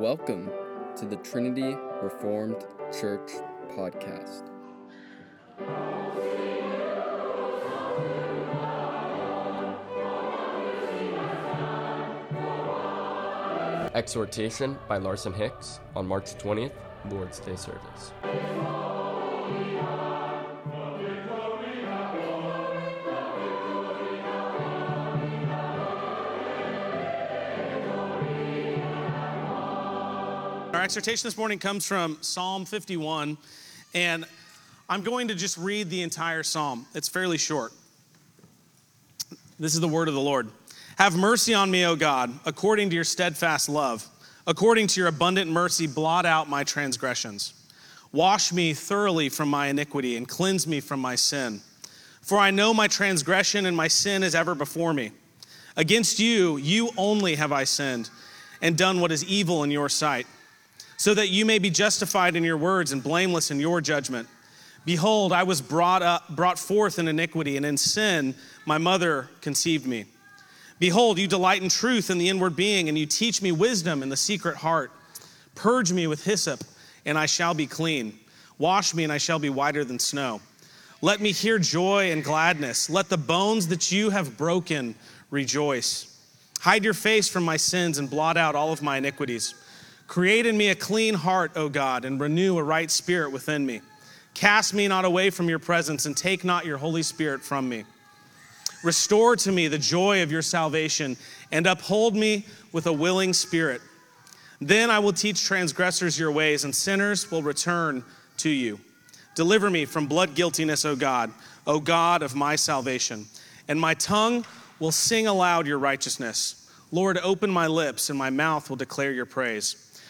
Welcome to the Trinity Reformed Church podcast. Exhortation by Larson Hicks on March 20th, Lord's Day service. Our exhortation this morning comes from Psalm 51, and I'm going to just read the entire psalm. It's fairly short. This is the word of the Lord. Have mercy on me, O God, according to your steadfast love. According to your abundant mercy, blot out my transgressions. Wash me thoroughly from my iniquity and cleanse me from my sin. For I know my transgression and my sin is ever before me. Against you, you only have I sinned and done what is evil in your sight, so that you may be justified in your words and blameless in your judgment. Behold, I was brought forth in iniquity, and in sin my mother conceived me. Behold, you delight in truth in the inward being, and you teach me wisdom in the secret heart. Purge me with hyssop, and I shall be clean. Wash me, and I shall be whiter than snow. Let me hear joy and gladness. Let the bones that you have broken rejoice. Hide your face from my sins and blot out all of my iniquities. Create in me a clean heart, O God, and renew a right spirit within me. Cast me not away from your presence, and take not your Holy Spirit from me. Restore to me the joy of your salvation, and uphold me with a willing spirit. Then I will teach transgressors your ways, and sinners will return to you. Deliver me from blood guiltiness, O God of my salvation. And my tongue will sing aloud your righteousness. Lord, open my lips, and my mouth will declare your praise.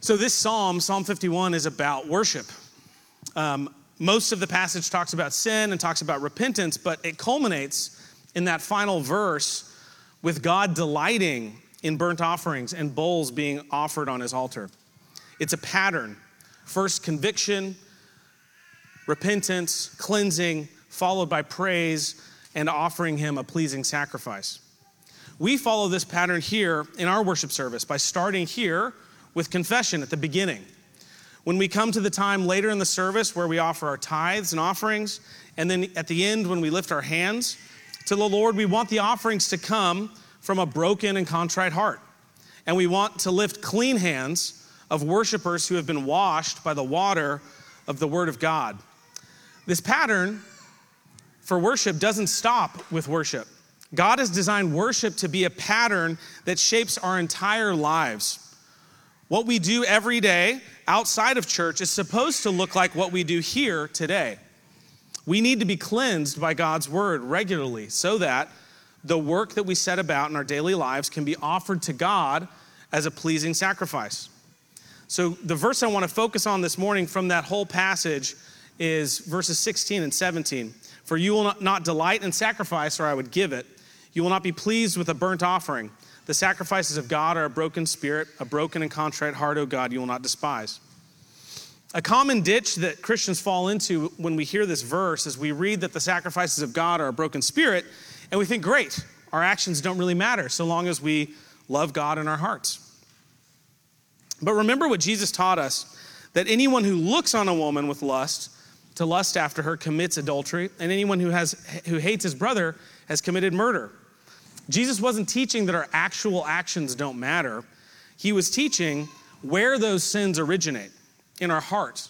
So this psalm, Psalm 51, is about worship. Most of the passage talks about sin and talks about repentance, but it culminates in that final verse with God delighting in burnt offerings and bulls being offered on his altar. It's a pattern. First conviction, repentance, cleansing, followed by praise and offering him a pleasing sacrifice. We follow this pattern here in our worship service by starting here with confession at the beginning. When we come to the time later in the service where we offer our tithes and offerings, and then at the end when we lift our hands to the Lord, we want the offerings to come from a broken and contrite heart. And we want to lift clean hands of worshipers who have been washed by the water of the Word of God. This pattern for worship doesn't stop with worship. God has designed worship to be a pattern that shapes our entire lives. What we do every day outside of church is supposed to look like what we do here today. We need to be cleansed by God's word regularly so that the work that we set about in our daily lives can be offered to God as a pleasing sacrifice. So the verse I want to focus on this morning from that whole passage is verses 16 and 17. For you will not delight in sacrifice, or I would give it. You will not be pleased with a burnt offering. The sacrifices of God are a broken spirit, a broken and contrite heart, O God, you will not despise. A common ditch that Christians fall into when we hear this verse is we read that the sacrifices of God are a broken spirit, and we think, great, our actions don't really matter so long as we love God in our hearts. But remember what Jesus taught us, that anyone who looks on a woman with lust to lust after her commits adultery, and anyone who hates his brother has committed murder. Jesus wasn't teaching that our actual actions don't matter. He was teaching where those sins originate, in our heart.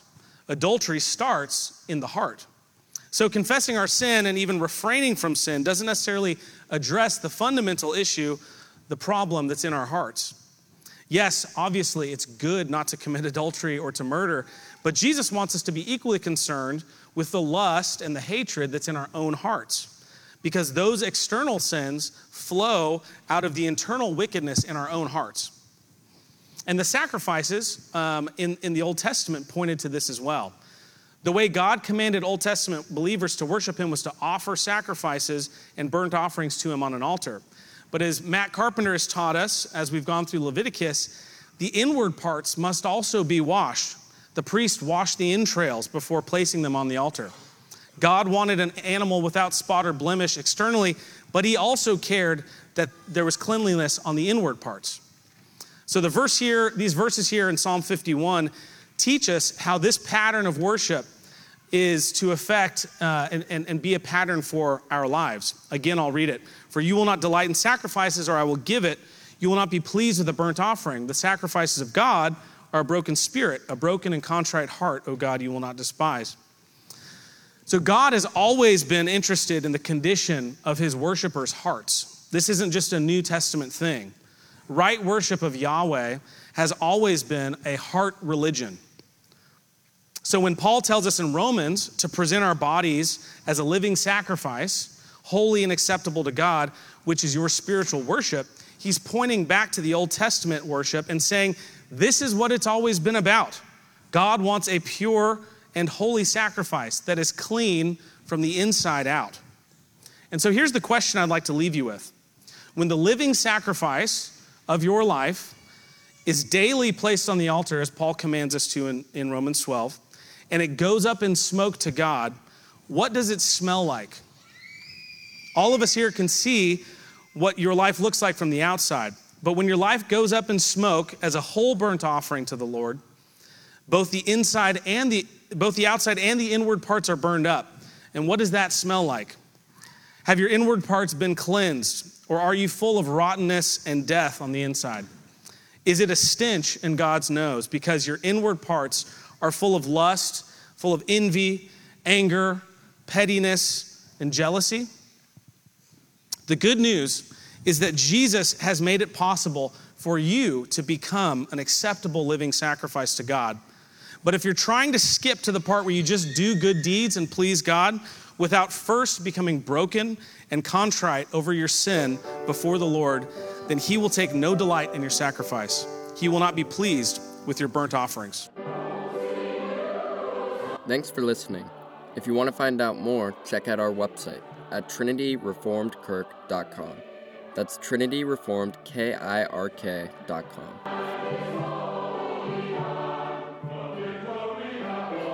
Adultery starts in the heart. So confessing our sin and even refraining from sin doesn't necessarily address the fundamental issue, the problem that's in our hearts. Yes, obviously it's good not to commit adultery or to murder, but Jesus wants us to be equally concerned with the lust and the hatred that's in our own hearts, because those external sins flow out of the internal wickedness in our own hearts. And the sacrifices in the Old Testament pointed to this as well. The way God commanded Old Testament believers to worship him was to offer sacrifices and burnt offerings to him on an altar. But as Matt Carpenter has taught us, as we've gone through Leviticus, the inward parts must also be washed. The priest washed the entrails before placing them on the altar. God wanted an animal without spot or blemish externally, but he also cared that there was cleanliness on the inward parts. So the verse here, these verses here in Psalm 51 teach us how this pattern of worship is to affect and be a pattern for our lives. Again, I'll read it. For you will not delight in sacrifices, or I will give it. You will not be pleased with a burnt offering. The sacrifices of God are a broken spirit, a broken and contrite heart, O God, you will not despise. So God has always been interested in the condition of his worshipers' hearts. This isn't just a New Testament thing. Right worship of Yahweh has always been a heart religion. So when Paul tells us in Romans to present our bodies as a living sacrifice, holy and acceptable to God, which is your spiritual worship, he's pointing back to the Old Testament worship and saying, this is what it's always been about. God wants a pure and holy sacrifice that is clean from the inside out. And so here's the question I'd like to leave you with. When the living sacrifice of your life is daily placed on the altar, as Paul commands us to in Romans 12, and it goes up in smoke to God, what does it smell like? All of us here can see what your life looks like from the outside. But when your life goes up in smoke as a whole burnt offering to the Lord, both the outside and the inward parts are burned up. And what does that smell like? Have your inward parts been cleansed, or are you full of rottenness and death on the inside? Is it a stench in God's nose because your inward parts are full of lust, full of envy, anger, pettiness, and jealousy? The good news is that Jesus has made it possible for you to become an acceptable living sacrifice to God. But if you're trying to skip to the part where you just do good deeds and please God without first becoming broken and contrite over your sin before the Lord, then he will take no delight in your sacrifice. He will not be pleased with your burnt offerings. Thanks for listening. If you want to find out more, check out our website at trinityreformedkirk.com. That's trinityreformedkirk.com.